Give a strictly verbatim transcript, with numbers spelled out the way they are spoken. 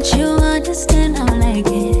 that you understand. I'm like it.